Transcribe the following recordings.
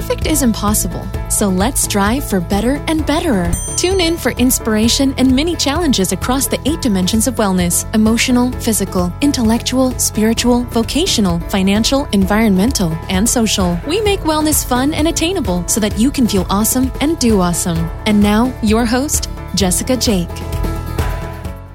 perfect is impossible. So let's strive for better and betterer. Tune in for inspiration and mini challenges across the 8 dimensions of wellness: emotional, physical, intellectual, spiritual, vocational, financial, environmental, and social. We make wellness fun and attainable so that you can feel awesome and do awesome. And now, your host, Jessica Jake.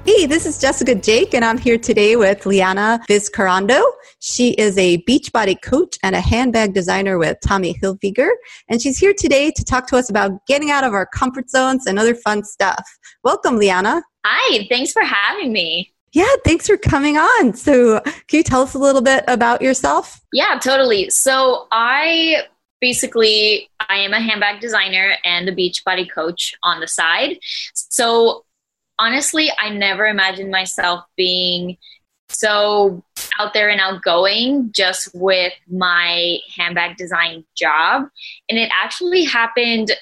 Hey, this is Jessica Jake, and I'm here today with Liana Vizcarando. She is a Beachbody coach and a handbag designer with Tommy Hilfiger, and she's here today to talk to us about getting out of our comfort zones and other fun stuff. Welcome, Liana. Hi, thanks for having me. Yeah, thanks for coming on. So can you tell us a little bit about yourself? Yeah, totally. So I am a handbag designer and a Beachbody coach on the side. So honestly, I never imagined myself being so out there and outgoing just with my handbag design job. And it actually happened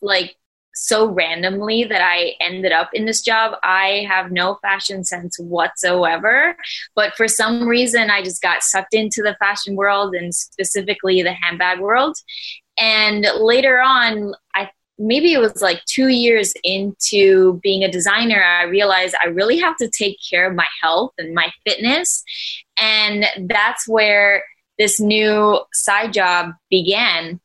like so randomly that I ended up in this job. I have no fashion sense whatsoever, but for some reason I just got sucked into the fashion world and specifically the handbag world. And later on, maybe it was like 2 years into being a designer, I realized I really have to take care of my health and my fitness. And that's where this new side job began.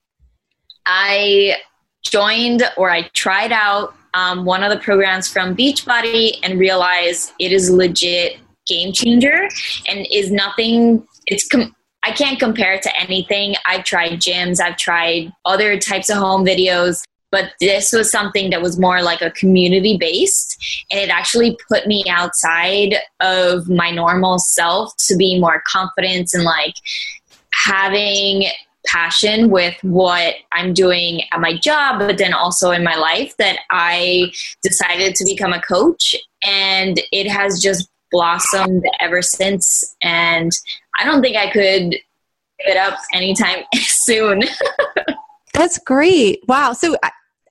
I joined, or I tried out one of the programs from Beachbody and realized it is legit game changer and is nothing. I can't compare it to anything. I've tried gyms. I've tried other types of home videos. But this was something that was more like a community-based, and it actually put me outside of my normal self to be more confident and like having passion with what I'm doing at my job, but then also in my life, that I decided to become a coach, and it has just blossomed ever since. And I don't think I could give it up anytime soon. That's great. Wow. So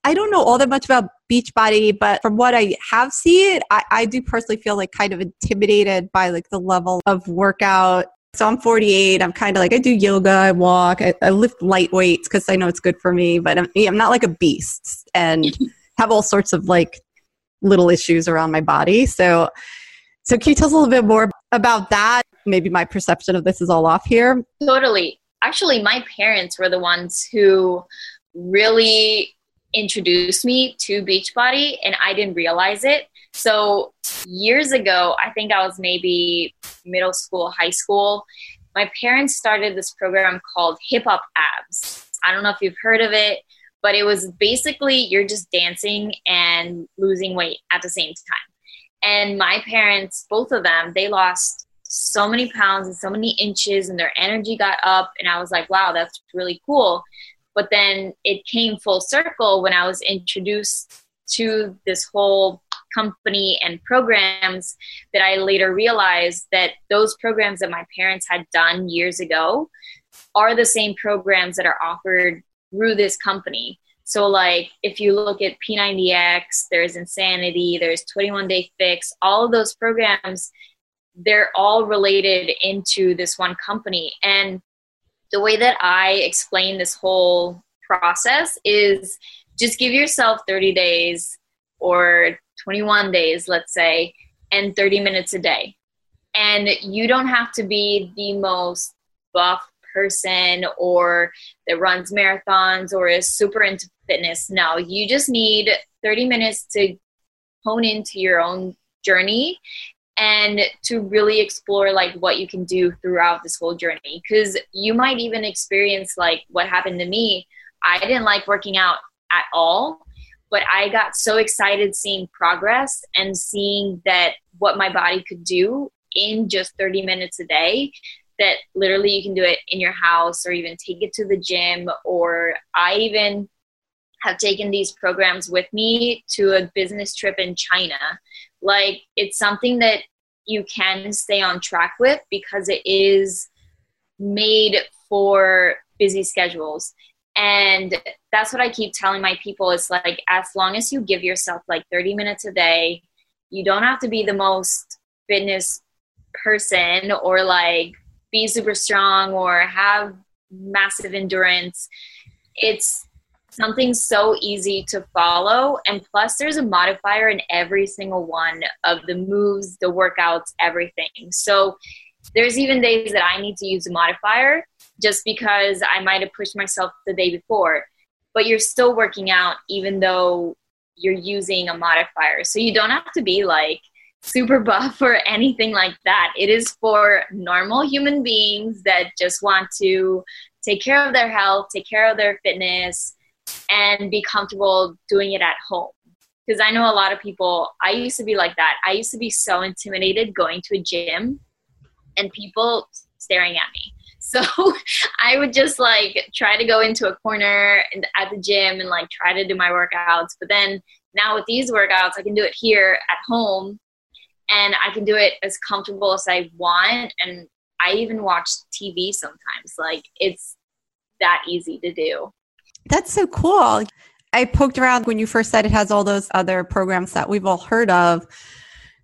I don't know all that much about Beachbody, but from what I have seen, I do personally feel like kind of intimidated by like the level of workout. So I'm 48. I'm kind of like, I do yoga, I walk, I lift light weights because I know it's good for me, but I'm not like a beast and have all sorts of like little issues around my body. So can you tell us a little bit more about that? Maybe my perception of this is all off here. Totally. Actually, my parents were the ones who really introduced me to Beachbody, and I didn't realize it. So years ago, I think I was maybe middle school, high school, my parents started this program called Hip Hop Abs. I don't know if you've heard of it, but it was basically you're just dancing and losing weight at the same time. And my parents, both of them, they lost so many pounds and so many inches, and their energy got up, and I was like, wow, that's really cool. But then it came full circle when I was introduced to this whole company and programs that I later realized that those programs that my parents had done years ago are the same programs that are offered through this company. So like if you look at P90X, there's Insanity, there's 21 Day Fix, all of those programs, they're all related into this one company. And the way that I explain this whole process is just give yourself 30 days or 21 days, let's say, and 30 minutes a day. And you don't have to be the most buff person or that runs marathons or is super into fitness. No, you just need 30 minutes to hone into your own journey and to really explore like what you can do throughout this whole journey. Because you might even experience like what happened to me. I didn't like working out at all, but I got so excited seeing progress and seeing that what my body could do in just 30 minutes a day, that literally you can do it in your house or even take it to the gym. Or I even have taken these programs with me to a business trip in China. Like, it's something that you can stay on track with because it is made for busy schedules. And that's what I keep telling my people. It's like, as long as you give yourself like 30 minutes a day, you don't have to be the most fitness person or like be super strong or have massive endurance. it's something so easy to follow. And plus there's a modifier in every single one of the moves, the workouts, everything. So there's even days that I need to use a modifier just because I might have pushed myself the day before, but you're still working out even though you're using a modifier. So you don't have to be like super buff or anything like that. It is for normal human beings that just want to take care of their health, take care of their fitness, and be comfortable doing it at home. Because I know a lot of people, I used to be like that. I used to be so intimidated going to a gym and people staring at me. So I would just like try to go into a corner at the gym and like try to do my workouts. But then now with these workouts, I can do it here at home and I can do it as comfortable as I want. And I even watch TV sometimes. Like it's that easy to do. That's so cool. I poked around when you first said it has all those other programs that we've all heard of.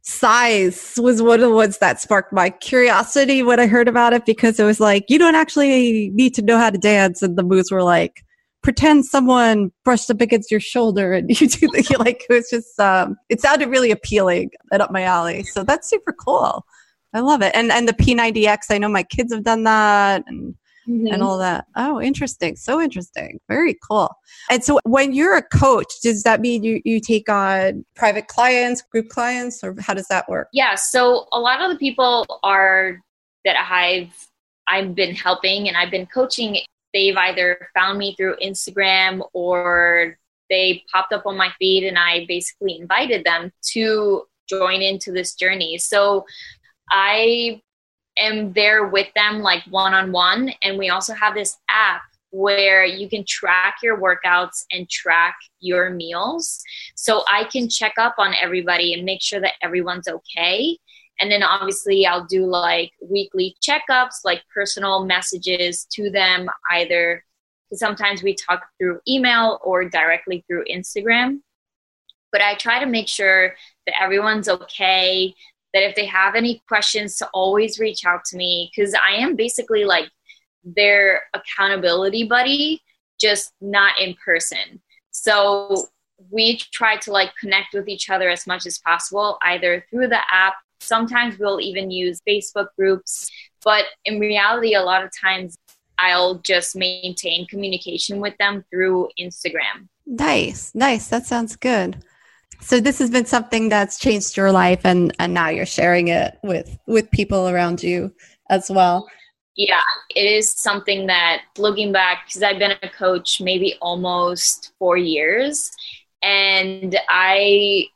Size was one of the ones that sparked my curiosity when I heard about it, because it was like, you don't actually need to know how to dance. And the moves were like, pretend someone brushed up against your shoulder and you do the, like, it was just, it sounded really appealing and up my alley. So that's super cool. I love it. And the P90X, I know my kids have done that and all that. Oh, interesting. So interesting. Very cool. And so when you're a coach, does that mean you take on private clients, group clients, or how does that work? Yeah. So a lot of the people I've been helping and I've been coaching, they've either found me through Instagram or they popped up on my feed and I basically invited them to join into this journey. So I am there with them like one-on-one. And we also have this app where you can track your workouts and track your meals. So I can check up on everybody and make sure that everyone's okay. And then obviously I'll do like weekly checkups, like personal messages to them, either sometimes we talk through email or directly through Instagram. But I try to make sure that everyone's okay, that if they have any questions to always reach out to me, because I am basically like their accountability buddy, just not in person. So we try to like connect with each other as much as possible, either through the app. Sometimes we'll even use Facebook groups, but in reality, a lot of times I'll just maintain communication with them through Instagram. Nice. That sounds good. So this has been something that's changed your life and now you're sharing it with people around you as well. Yeah, it is something that looking back, because I've been a coach maybe almost 4 years and it's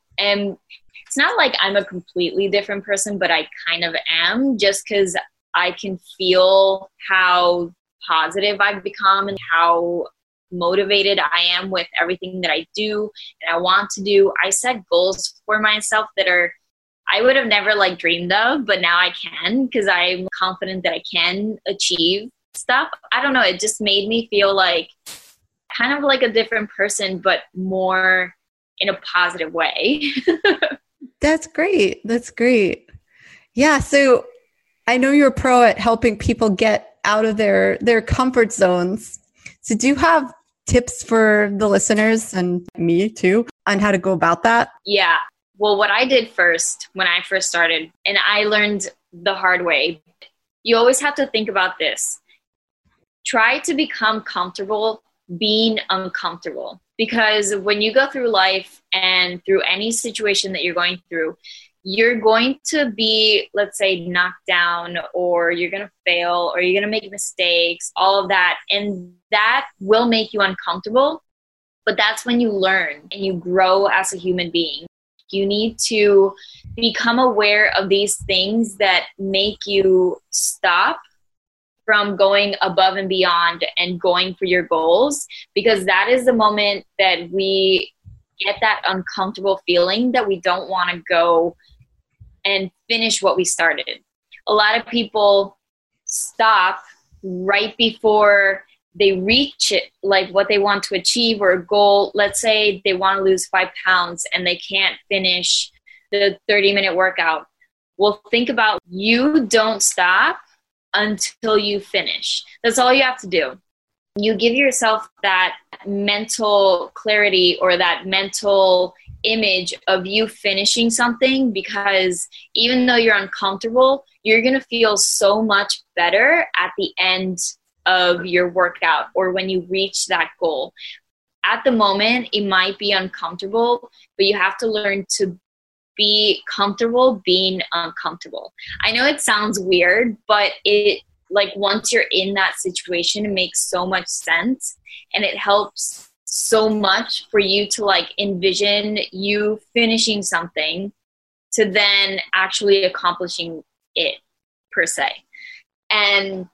not like I'm a completely different person, but I kind of am, just because I can feel how positive I've become and how motivated I am with everything that I do and I want to do. I set goals for myself that I would have never like dreamed of, but now I can because I'm confident that I can achieve stuff. I don't know. It just made me feel like kind of like a different person, but more in a positive way. That's great. Yeah. So I know you're a pro at helping people get out of their comfort zones. So do you have tips for the listeners and me too on how to go about that? Yeah. Well, what I did first when I first started, and I learned the hard way, you always have to think about this. Try to become comfortable being uncomfortable, because when you go through life and through any situation that you're going through, you're going to be, let's say, knocked down, or you're going to fail, or you're going to make mistakes, all of that. And that will make you uncomfortable, but that's when you learn and you grow as a human being. You need to become aware of these things that make you stop from going above and beyond and going for your goals, because that is the moment that we get that uncomfortable feeling that we don't want to go and finish what we started. A lot of people stop right before they reach it, like what they want to achieve or a goal. Let's say they want to lose 5 pounds and they can't finish the 30-minute workout. Well, think about, you don't stop until you finish. That's all you have to do. you give yourself that mental clarity or that mental image of you finishing something, because even though you're uncomfortable, you're going to feel so much better at the end of your workout or when you reach that goal. At the moment, it might be uncomfortable, but you have to learn to be comfortable being uncomfortable. I know it sounds weird, but it, like, once you're in that situation, it makes so much sense, and it helps so much for you to, like, envision you finishing something to then actually accomplishing it, per se. And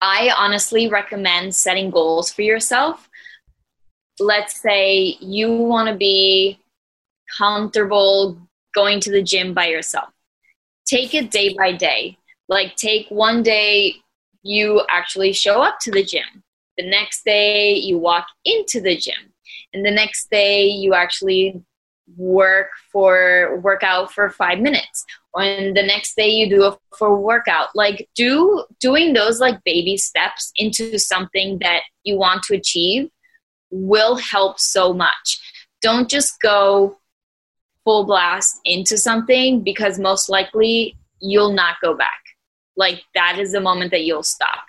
I honestly recommend setting goals for yourself. Let's say you want to be comfortable going to the gym by yourself. Take it day by day. Like, take one day you actually show up to the gym. The next day you walk into the gym. And the next day you actually work out for 5 minutes. And the next day you do a full workout. Like, doing those, like, baby steps into something that you want to achieve will help so much. Don't just go full blast into something, because most likely you'll not go back. Like, that is the moment that you'll stop.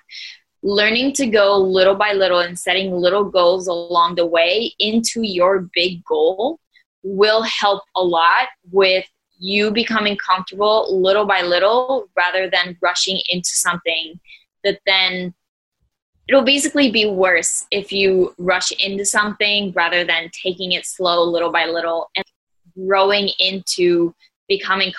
Learning to go little by little and setting little goals along the way into your big goal will help a lot with you becoming comfortable little by little, rather than rushing into something that then it'll basically be worse if you rush into something rather than taking it slow little by little and growing into becoming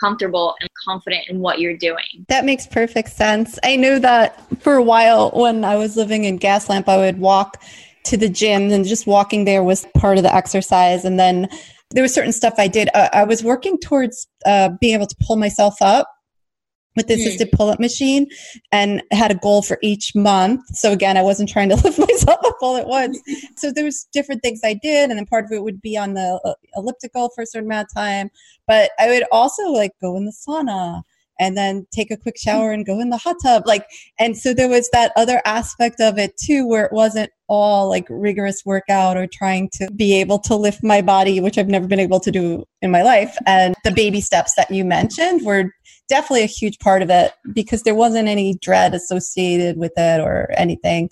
comfortable and confident in what you're doing. That makes perfect sense. I knew that for a while when I was living in Gaslamp, I would walk to the gym, and just walking there was part of the exercise. And then there was certain stuff I did. I was working towards being able to pull myself up with the assisted pull-up machine, and had a goal for each month. So again, I wasn't trying to lift myself up all at once. So there was different things I did, and then part of it would be on the elliptical for a certain amount of time. But I would also, like, go in the sauna and then take a quick shower and go in the hot tub. Like, and so there was that other aspect of it too, where it wasn't all, like, rigorous workout or trying to be able to lift my body, which I've never been able to do in my life. And the baby steps that you mentioned were definitely a huge part of it, because there wasn't any dread associated with it or anything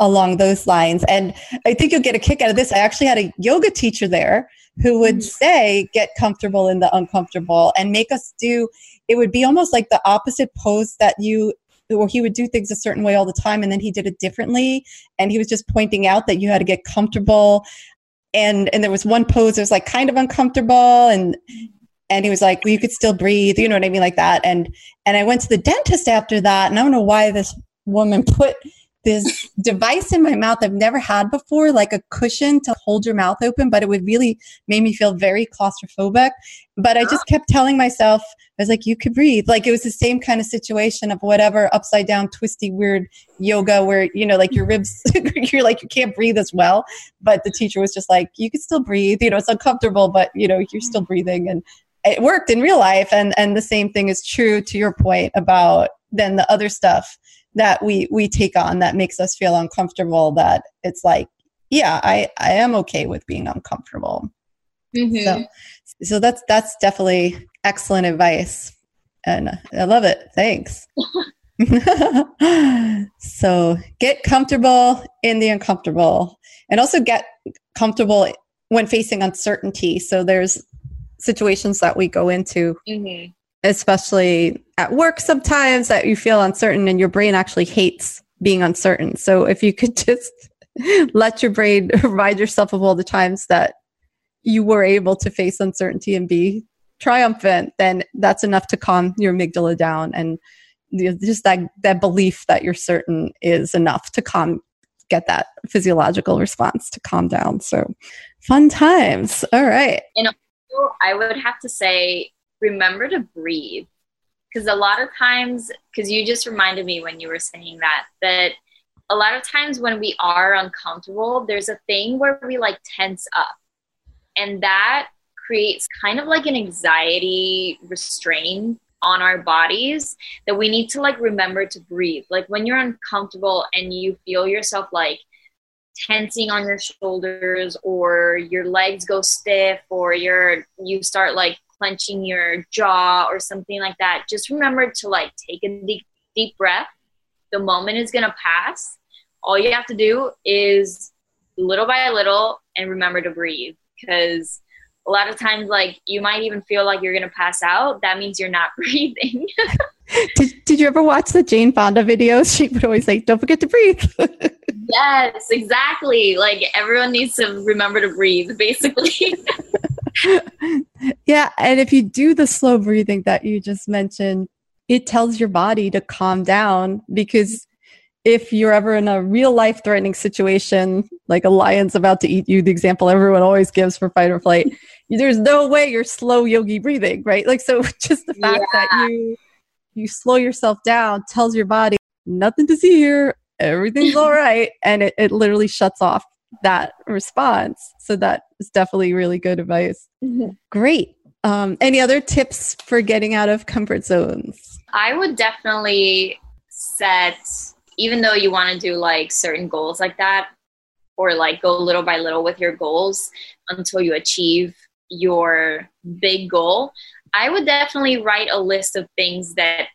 along those lines. And I think you'll get a kick out of this. I actually had a yoga teacher there who would say, get comfortable in the uncomfortable, and make us do, it would be almost like the opposite pose that you, or he would do things a certain way all the time, and then he did it differently. And he was just pointing out that you had to get comfortable. And there was one pose that was, like, kind of uncomfortable, and he was like, well, you could still breathe, you know what I mean? Like that. And I went to the dentist after that, and I don't know why this woman put this device in my mouth I've never had before, like a cushion to hold your mouth open, but it would really made me feel very claustrophobic. But I just kept telling myself, I was like, you could breathe. Like, it was the same kind of situation of whatever upside down, twisty, weird yoga where, you know, like your ribs, you're like, you can't breathe as well. But the teacher was just like, you could still breathe, you know, it's uncomfortable, but you know, you're still breathing. And it worked in real life. And the same thing is true to your point about then the other stuff that we take on that makes us feel uncomfortable, that it's like, yeah, I am okay with being uncomfortable. Mm-hmm. So that's definitely excellent advice. And I love it. Thanks. So get comfortable in the uncomfortable, and also get comfortable when facing uncertainty. So there's situations that we go into, especially at work sometimes, that you feel uncertain, and your brain actually hates being uncertain. So if you could just let your brain remind yourself of all the times that you were able to face uncertainty and be triumphant, then that's enough to calm your amygdala down. And just that belief that you're certain is enough to get that physiological response to calm down. So fun times. All right. And also, I would have to say, remember to breathe. Because a lot of times, because you just reminded me when you were saying that a lot of times when we are uncomfortable, there's a thing where we, like, tense up. And that creates kind of like an anxiety restraint on our bodies that we need to like remember to breathe. Like when you're uncomfortable and you feel yourself like tensing on your shoulders, or your legs go stiff, or you start like clenching your jaw or something like that, just remember to like take a deep breath. The moment is gonna pass. All you have to do is little by little and remember to breathe, because a lot of times, like, you might even feel like you're going to pass out. That means you're not breathing. Did you ever watch the Jane Fonda videos? She would always say, don't forget to breathe. Yes, exactly. Like, everyone needs to remember to breathe, basically. Yeah, and if you do the slow breathing that you just mentioned, it tells your body to calm down, because if you're ever in a real life-threatening situation, like a lion's about to eat you, the example everyone always gives for fight or flight, there's no way you're slow yogi breathing, right? Like, so just the fact that you slow yourself down tells your body, nothing to see here, everything's all right, and it literally shuts off that response. So that is definitely really good advice. Mm-hmm. Great. Any other tips for getting out of comfort zones? I would definitely set... even though you want to do like certain goals like that, or like go little by little with your goals until you achieve your big goal, I would definitely write a list of things that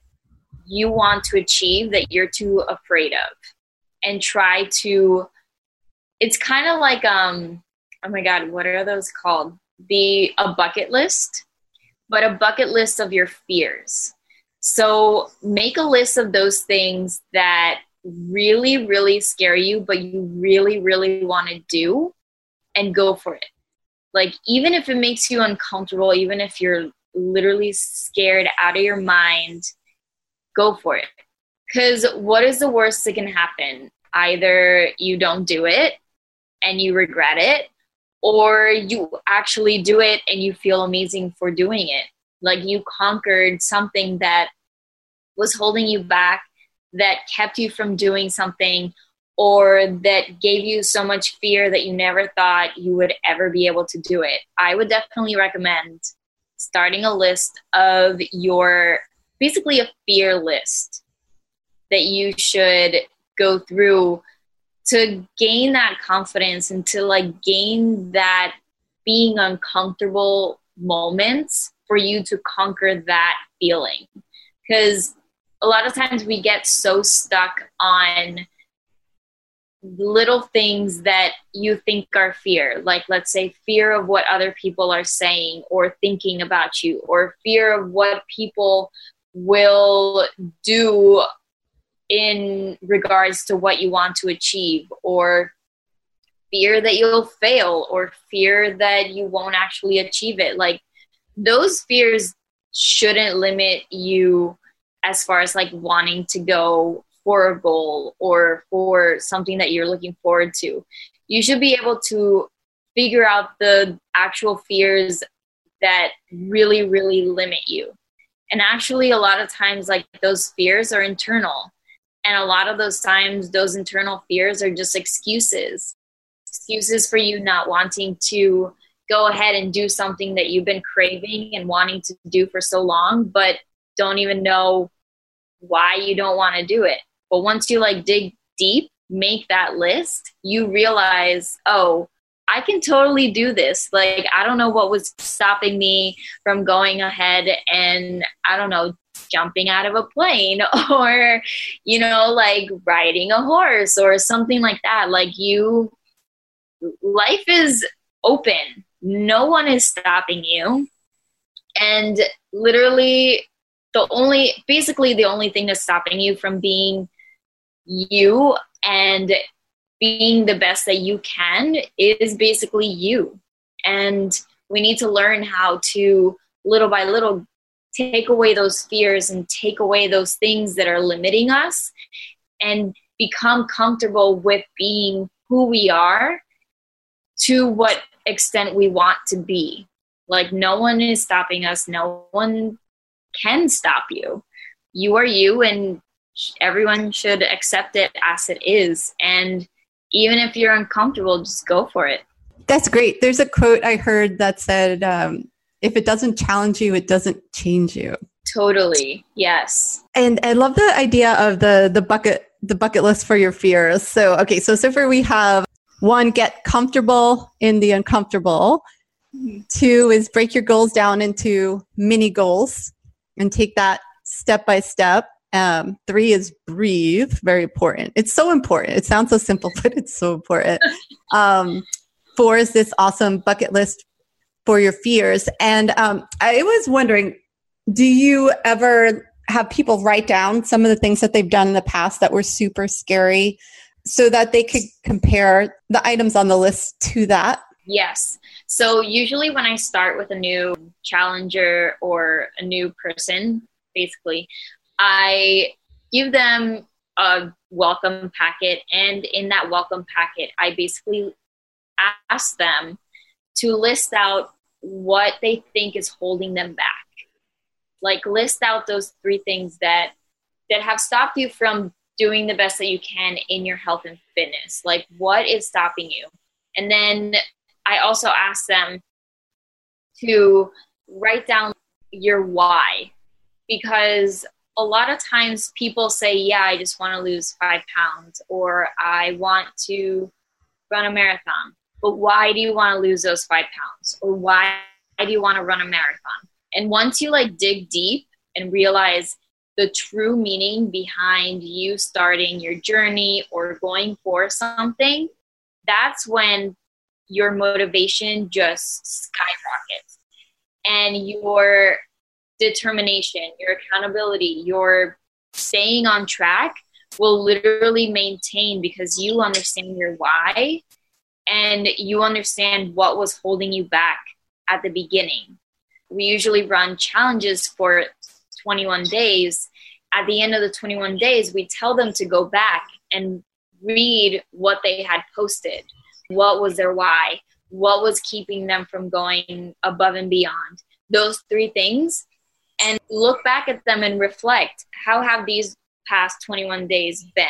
you want to achieve that you're too afraid of, and try to, it's kind of like, oh my God, what are those called? A bucket list, but a bucket list of your fears. So make a list of those things that really, really scare you, but you really, really want to do, and go for it. Like, even if it makes you uncomfortable, even if you're literally scared out of your mind, go for it. Because what is the worst that can happen? Either you don't do it and you regret it, or you actually do it and you feel amazing for doing it. Like, you conquered something that was holding you back, that kept you from doing something, or that gave you so much fear that you never thought you would ever be able to do it. I would definitely recommend starting a list of your, basically a fear list that you should go through to gain that confidence and to like gain that being uncomfortable moments for you to conquer that feeling. Because a lot of times we get so stuck on little things that you think are fear, like, let's say, fear of what other people are saying or thinking about you, or fear of what people will do in regards to what you want to achieve, or fear that you'll fail, or fear that you won't actually achieve it. Like, those fears shouldn't limit you as far as like wanting to go for a goal or for something that you're looking forward to. You should be able to figure out the actual fears that really, really limit you. And actually, a lot of times, like, those fears are internal. And a lot of those times, those internal fears are just excuses for you not wanting to go ahead and do something that you've been craving and wanting to do for so long, but don't even know why you don't want to do it. But once you like dig deep, make that list, you realize, oh, I can totally do this. Like, I don't know what was stopping me from going ahead and, I don't know, jumping out of a plane, or, you know, like riding a horse or something like that. Like, life is open. No one is stopping you. And literally the only thing that's stopping you from being you and being the best that you can is basically you. And we need to learn how to, little by little, take away those fears and take away those things that are limiting us, and become comfortable with being who we are to what extent we want to be. Like, no one is stopping us. No one can stop you. You are you, and everyone should accept it as it is. And even if you're uncomfortable, just go for it. That's great. There's a quote I heard that said, if it doesn't challenge you, it doesn't change you. Totally. Yes. And I love the idea of the bucket list for your fears. So, okay. So far we have one, get comfortable in the uncomfortable. Mm-hmm. Two is break your goals down into mini goals and take that step by step. Three is breathe. Very important. It's so important. It sounds so simple, but it's so important. Four is this awesome bucket list for your fears. And I was wondering, do you ever have people write down some of the things that they've done in the past that were super scary so that they could compare the items on the list to that? Yes. So usually when I start with a new challenger or a new person, basically, I give them a welcome packet. And in that welcome packet, I basically ask them to list out what they think is holding them back. Like, list out those three things that have stopped you from doing the best that you can in your health and fitness. Like, what is stopping you? And then I also ask them to write down your why, because a lot of times people say, yeah, I just want to lose 5 pounds, or I want to run a marathon. But why do you want to lose those 5 pounds? Or why do you want to run a marathon? And once you dig deep and realize the true meaning behind you starting your journey or going for something, that's when your motivation just skyrockets, and your determination, your accountability, your staying on track will literally maintain, because you understand your why and you understand what was holding you back at the beginning. We usually run challenges for 21 days. At the end of the 21 days, we tell them to go back and read what they had posted. What was their why? What was keeping them from going above and beyond? Those three things. And look back at them and reflect. How have these past 21 days been?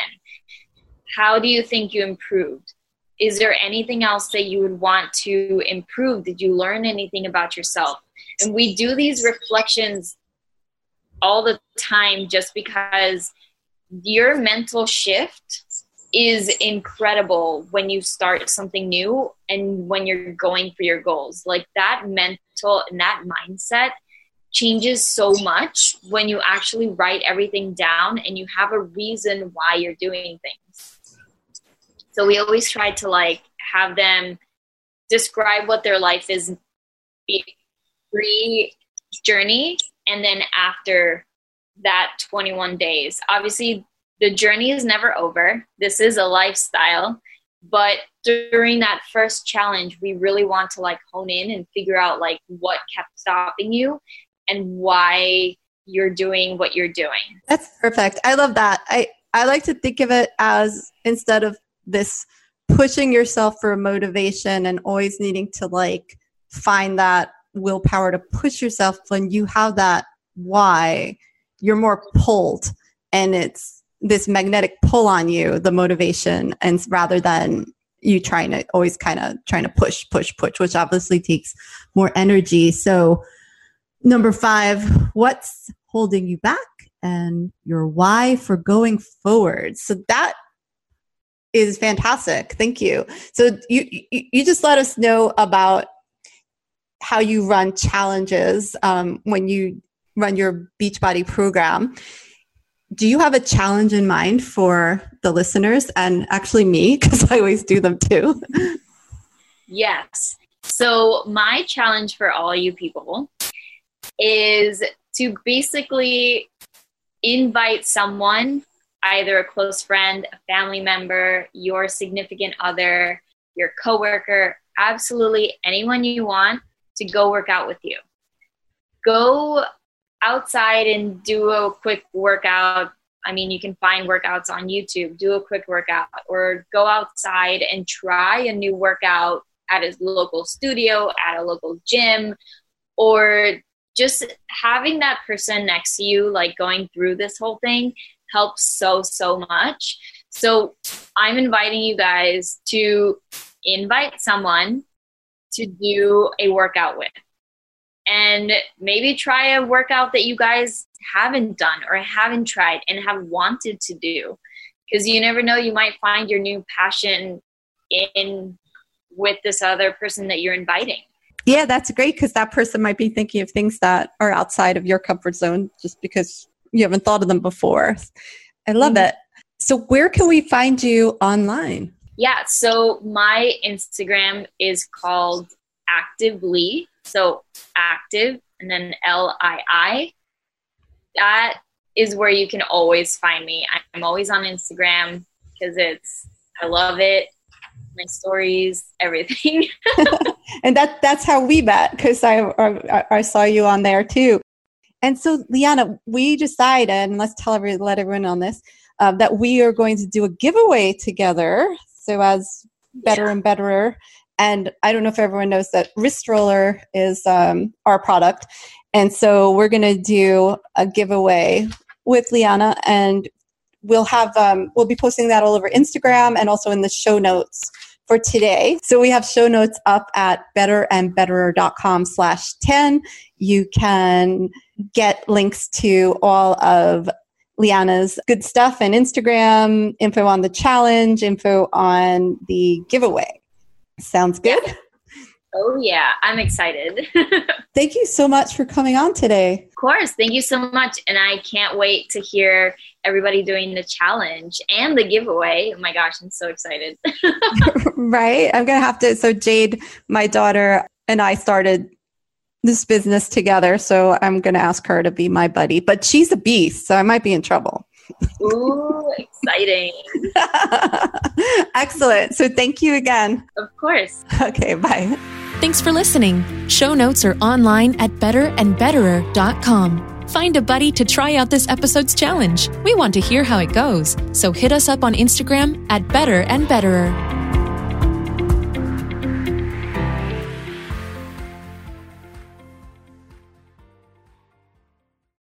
How do you think you improved? Is there anything else that you would want to improve? Did you learn anything about yourself? And we do these reflections all the time, just because your mental shift is incredible when you start something new and when you're going for your goals. Like, that mental and that mindset changes so much when you actually write everything down and you have a reason why you're doing things. So we always try to have them describe what their life is pre-journey and then after that 21 days. Obviously, the journey is never over. This is a lifestyle. But during that first challenge, we really want to hone in and figure out what kept stopping you and why you're doing what you're doing. That's perfect. I love that. I like to think of it as, instead of this pushing yourself for motivation and always needing to find that willpower to push yourself, when you have that why, you're more pulled, and it's this magnetic pull on you, the motivation, and rather than you trying to always trying to push, which obviously takes more energy. So number 5, what's holding you back and your why for going forward. So that is fantastic. Thank you. So you just let us know about how you run challenges when you run your Beachbody program. Do you have a challenge in mind for the listeners, and actually me, because I always do them too? Yes. So my challenge for all you people is to basically invite someone, either a close friend, a family member, your significant other, your coworker, absolutely anyone you want, to go work out with you. Go outside and do a quick workout. I mean, you can find workouts on YouTube. Do a quick workout, or go outside and try a new workout at a local studio, at a local gym, or just having that person next to you, going through this whole thing, helps so much. So I'm inviting you guys to invite someone to do a workout with. and maybe try a workout that you guys haven't done or haven't tried and have wanted to do. Because you never know, you might find your new passion in with this other person that you're inviting. Yeah, that's great, because that person might be thinking of things that are outside of your comfort zone just because you haven't thought of them before. I love it. So where can we find you online? Yeah, so my Instagram is called Actively. So active and then Lii. That is where you can always find me. I'm always on Instagram because I love it. My stories, everything. And that's how we met, because I saw you on there too. And so, Liana, we decided, and let's let everyone on this, that we are going to do a giveaway together. So as Better and Betterer, and I don't know if everyone knows that Wrist Roller is our product. And so we're going to do a giveaway with Liana, and we'll be posting that all over Instagram and also in the show notes for today. So we have show notes up at betterandbetterer.com/10. You can get links to all of Liana's good stuff and Instagram, info on the challenge, info on the giveaway. Sounds good? Yeah. Oh yeah, I'm excited. Thank you so much for coming on today. Of course, thank you so much. And I can't wait to hear everybody doing the challenge and the giveaway. Oh my gosh, I'm so excited. Right? I'm going to have to. So Jade, my daughter, and I started this business together. So I'm going to ask her to be my buddy, but she's a beast, so I might be in trouble. Ooh, exciting. Excellent. So thank you again. Of course. Okay, bye. Thanks for listening. Show notes are online at betterandbetterer.com. Find a buddy to try out this episode's challenge. We want to hear how it goes. So hit us up on Instagram at betterandbetterer.